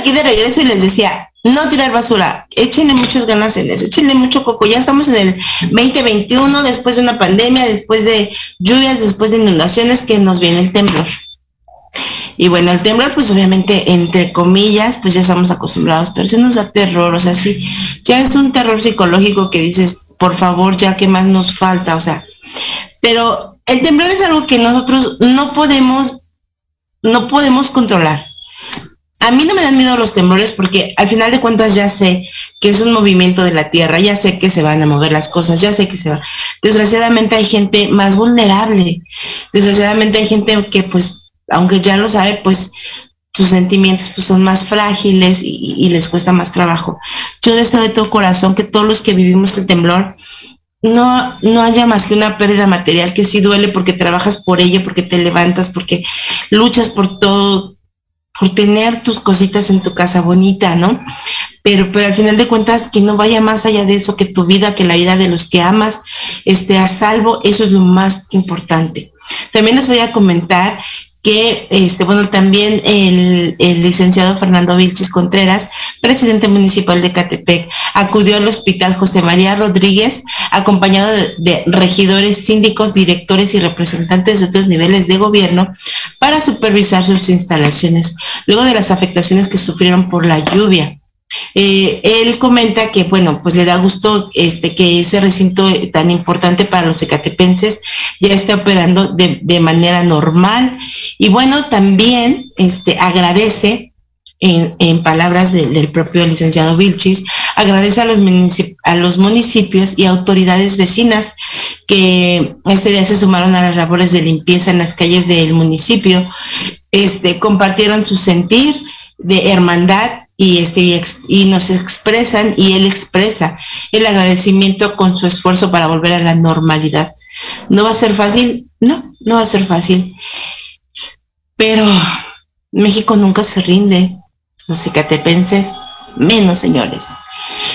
aquí de regreso y les decía, no tirar basura, échenle muchas ganas en eso, échenle mucho coco. Ya estamos en el veinte veintiuno, después de una pandemia, después de lluvias, después de inundaciones, que nos viene el temblor. Y bueno, el temblor, pues obviamente, entre comillas, pues ya estamos acostumbrados, pero se nos da terror, o sea, sí, ya es un terror psicológico que dices, por favor, ya que más nos falta, o sea, pero el temblor es algo que nosotros no podemos, no podemos controlar. A mí no me dan miedo los temblores porque al final de cuentas ya sé que es un movimiento de la tierra, ya sé que se van a mover las cosas, ya sé que se van. Desgraciadamente hay gente más vulnerable, desgraciadamente hay gente que pues, aunque ya lo sabe, pues sus sentimientos pues son más frágiles y, y les cuesta más trabajo. Yo deseo de todo corazón que todos los que vivimos el temblor no, no haya más que una pérdida material que sí duele porque trabajas por ello, porque te levantas, porque luchas por todo, por tener tus cositas en tu casa bonita, ¿no? Pero, pero al final de cuentas, que no vaya más allá de eso, que tu vida, que la vida de los que amas esté a salvo, eso es lo más importante. También les voy a comentar que, este, bueno, también el, el licenciado Fernando Vilchis Contreras, presidente municipal de Ecatepec, acudió al hospital José María Rodríguez, acompañado de, de regidores, síndicos, directores y representantes de otros niveles de gobierno, para supervisar sus instalaciones, luego de las afectaciones que sufrieron por la lluvia. Eh, él comenta que, bueno, pues le da gusto este que ese recinto tan importante para los ecatepenses ya esté operando de, de manera normal. Y bueno, también este agradece, en, en palabras de, del propio licenciado Vilchis, agradece a los, municip- a los municipios y autoridades vecinas que este día se sumaron a las labores de limpieza en las calles del municipio, este compartieron su sentir de hermandad y este y, ex, y nos expresan y él expresa el agradecimiento con su esfuerzo para volver a la normalidad. ¿No va a ser fácil? No, no va a ser fácil. Pero México nunca se rinde, los ecatepenses menos, señores.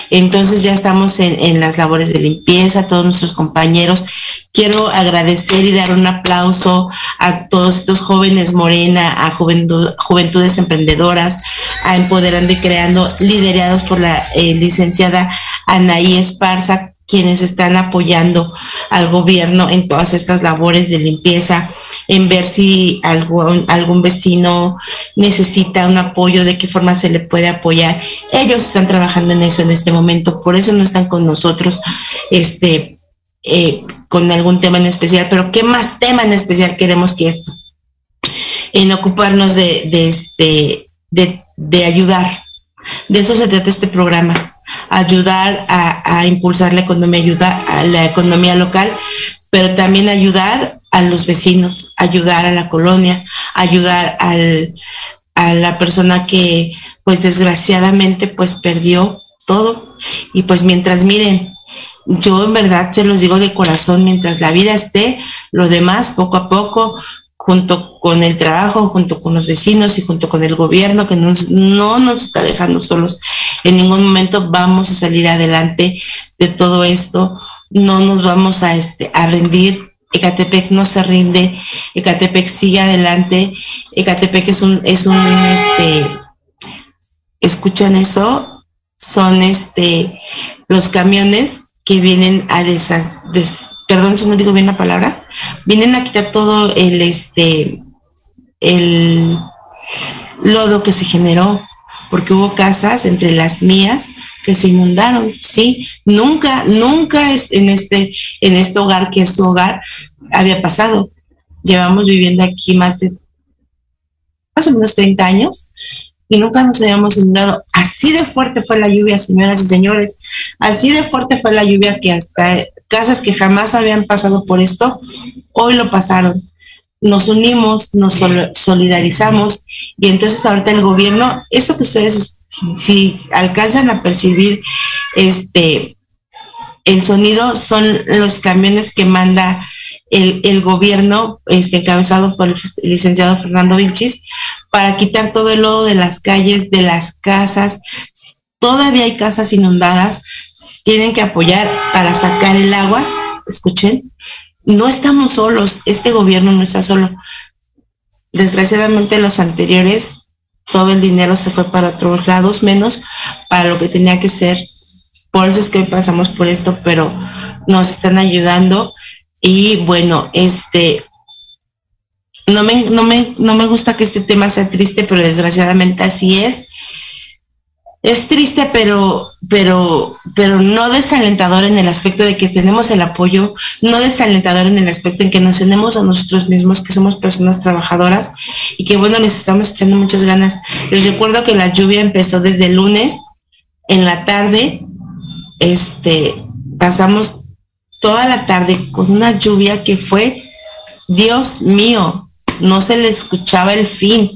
Entonces ya estamos en, en las labores de limpieza, todos nuestros compañeros. Quiero agradecer y dar un aplauso a todos estos jóvenes Morena, a juventud, Juventudes Emprendedoras, a Empoderando y Creando, liderados por la eh, licenciada Anaí Esparza, quienes están apoyando al gobierno en todas estas labores de limpieza, en ver si algún, algún vecino necesita un apoyo, de qué forma se le puede apoyar. Ellos están trabajando en eso en este momento, por eso no están con nosotros este, eh, con algún tema en especial, pero ¿qué más tema en especial queremos que esto? En ocuparnos de, de, este, de, de ayudar. De eso se trata este programa. Ayudar a, a impulsar la economía, ayudar a la economía local, pero también ayudar a los vecinos, ayudar a la colonia, ayudar al, a la persona que, pues desgraciadamente, pues perdió todo. Y pues mientras, miren, yo en verdad se los digo de corazón, mientras la vida esté, lo demás poco a poco, junto con el trabajo, junto con los vecinos y junto con el gobierno que nos, no nos está dejando solos. En ningún momento vamos a salir adelante de todo esto, no nos vamos a, este, a rendir. Ecatepec no se rinde, Ecatepec sigue adelante, Ecatepec es un, es un, este, ¿escuchan eso? Son este los camiones que vienen a desas, des, perdón si no digo bien la palabra, vienen a quitar todo el este el lodo que se generó, porque hubo casas entre las mías que se inundaron, sí, nunca, nunca es en este, en este hogar que es su hogar había pasado. Llevamos viviendo aquí más de más o menos treinta años y nunca nos habíamos inundado. Así de fuerte fue la lluvia, señoras y señores, así de fuerte fue la lluvia que hasta casas que jamás habían pasado por esto, hoy lo pasaron. Nos unimos, nos solidarizamos y entonces ahorita el gobierno, eso que ustedes si alcanzan a percibir este el sonido son los camiones que manda el, el gobierno este, encabezado por el licenciado Fernando Vilchis para quitar todo el lodo de las calles, de las casas. Todavía hay casas inundadas, tienen que apoyar para sacar el agua. Escuchen, no estamos solos, este gobierno no está solo. Desgraciadamente los anteriores todo el dinero se fue para otros lados, menos para lo que tenía que ser. Por eso es que hoy pasamos por esto, pero nos están ayudando. Y bueno, este no me, no me, no me gusta que este tema sea triste, pero desgraciadamente así es. Es triste, pero, pero, pero no desalentador en el aspecto de que tenemos el apoyo, no desalentador en el aspecto en que nos tenemos a nosotros mismos, que somos personas trabajadoras y que, bueno, les estamos echando muchas ganas. Les recuerdo que la lluvia empezó desde el lunes en la tarde. Este, pasamos toda la tarde con una lluvia que fue, Dios mío, no se le escuchaba el fin.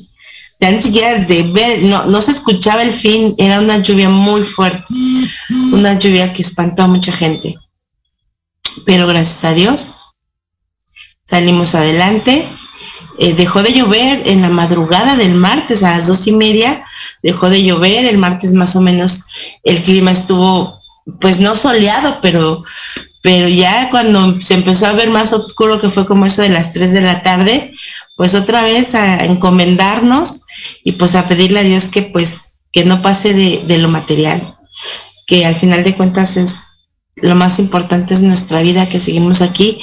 Ya ni siquiera de ver, no, no se escuchaba el fin, era una lluvia muy fuerte, una lluvia que espantó a mucha gente. Pero gracias a Dios salimos adelante. Eh, dejó de llover en la madrugada del martes a las dos y media, dejó de llover. El martes más o menos el clima estuvo, pues no soleado, pero, pero ya cuando se empezó a ver más oscuro, que fue como eso de las tres de la tarde, pues otra vez a encomendarnos y pues a pedirle a Dios que pues que no pase de, de lo material, que al final de cuentas es lo más importante, es nuestra vida, que seguimos aquí.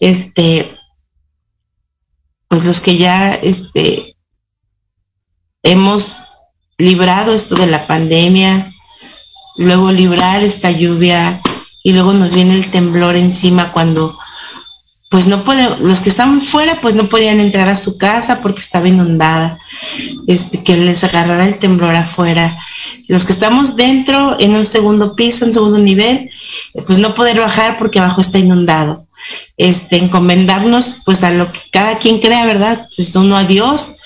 Este, pues los que ya este hemos librado esto de la pandemia, luego librar esta lluvia y luego nos viene el temblor encima cuando pues no podemos, los que estaban fuera pues no podían entrar a su casa porque estaba inundada, este, que les agarrara el temblor afuera. Los que estamos dentro en un segundo piso, en segundo nivel, pues no poder bajar porque abajo está inundado. Este, encomendarnos pues a lo que cada quien crea, ¿verdad? Pues uno a Dios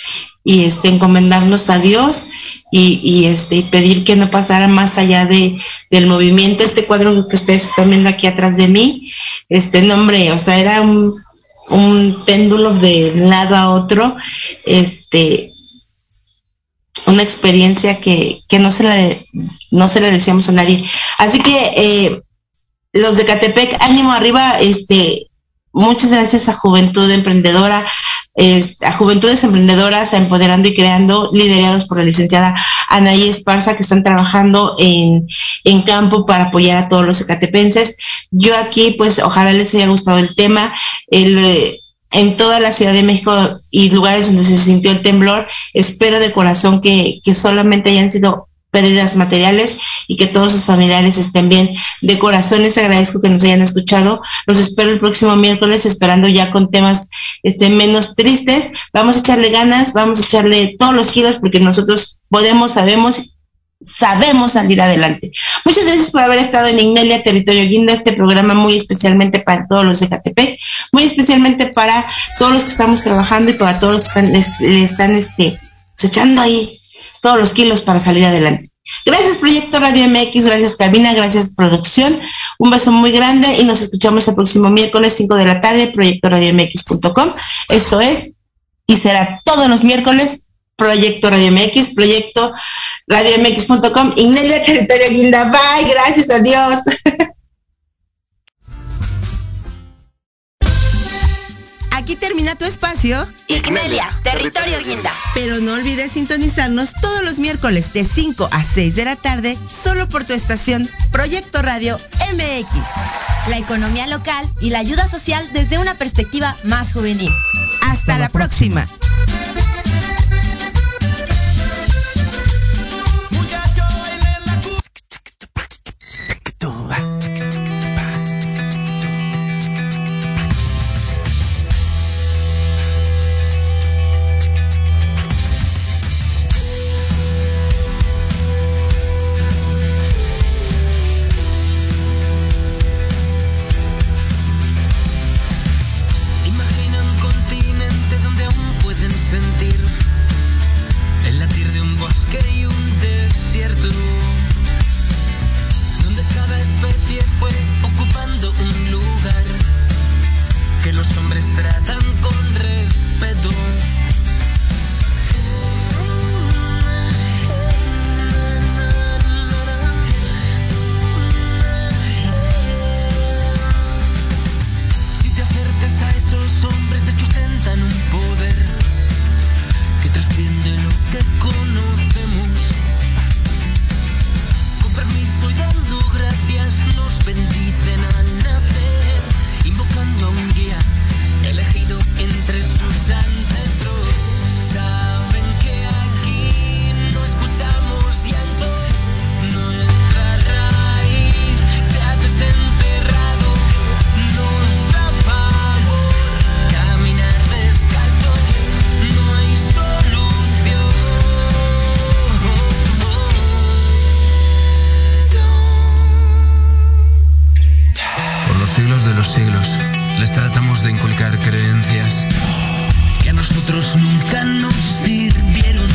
y este, encomendarnos a Dios y, y este, y pedir que no pasara más allá de, del movimiento. Este cuadro que ustedes están viendo aquí atrás de mí, este nombre, o sea, era un, un péndulo de un lado a otro, este, una experiencia que, que no se la, no se la decíamos a nadie. Así que eh, los de Ecatepec, ánimo arriba, este, muchas gracias a Juventud Emprendedora, Es, a Juventudes Emprendedoras, a Empoderando y Creando, liderados por la licenciada Anaí Esparza, que están trabajando en, en campo para apoyar a todos los ecatepenses. Yo aquí, pues, ojalá les haya gustado el tema. El, en toda la Ciudad de México y lugares donde se sintió el temblor, espero de corazón que, que solamente hayan sido pérdidas materiales y que todos sus familiares estén bien. De corazón les agradezco que nos hayan escuchado. Los espero el próximo miércoles, esperando ya con temas este, menos tristes. Vamos a echarle ganas, vamos a echarle todos los kilos porque nosotros podemos, sabemos, sabemos salir adelante. Muchas gracias por haber estado en Ignelia Territorio Guinda, este programa muy especialmente para todos los de Ecatepec, muy especialmente para todos los que estamos trabajando y para todos los que están, les, les están este, pues, echando ahí todos los kilos para salir adelante. Gracias Proyecto Radio M X, gracias cabina, gracias producción, un beso muy grande y nos escuchamos el próximo miércoles cinco de la tarde, proyecto radio m x punto com. Esto es y será todos los miércoles Proyecto Radio M X, Proyecto Radio M X punto com. Ignelia Territorio Guinda, bye, gracias, adiós. Aquí termina tu espacio Ignelia, Territorio Guinda. Pero no olvides sintonizarnos todos los miércoles de cinco a seis de la tarde, solo por tu estación Proyecto Radio M X. La economía local y la ayuda social desde una perspectiva más juvenil. Hasta la próxima. Que trasciende lo que conozco. criticar creencias que a nosotros nunca nos sirvieron.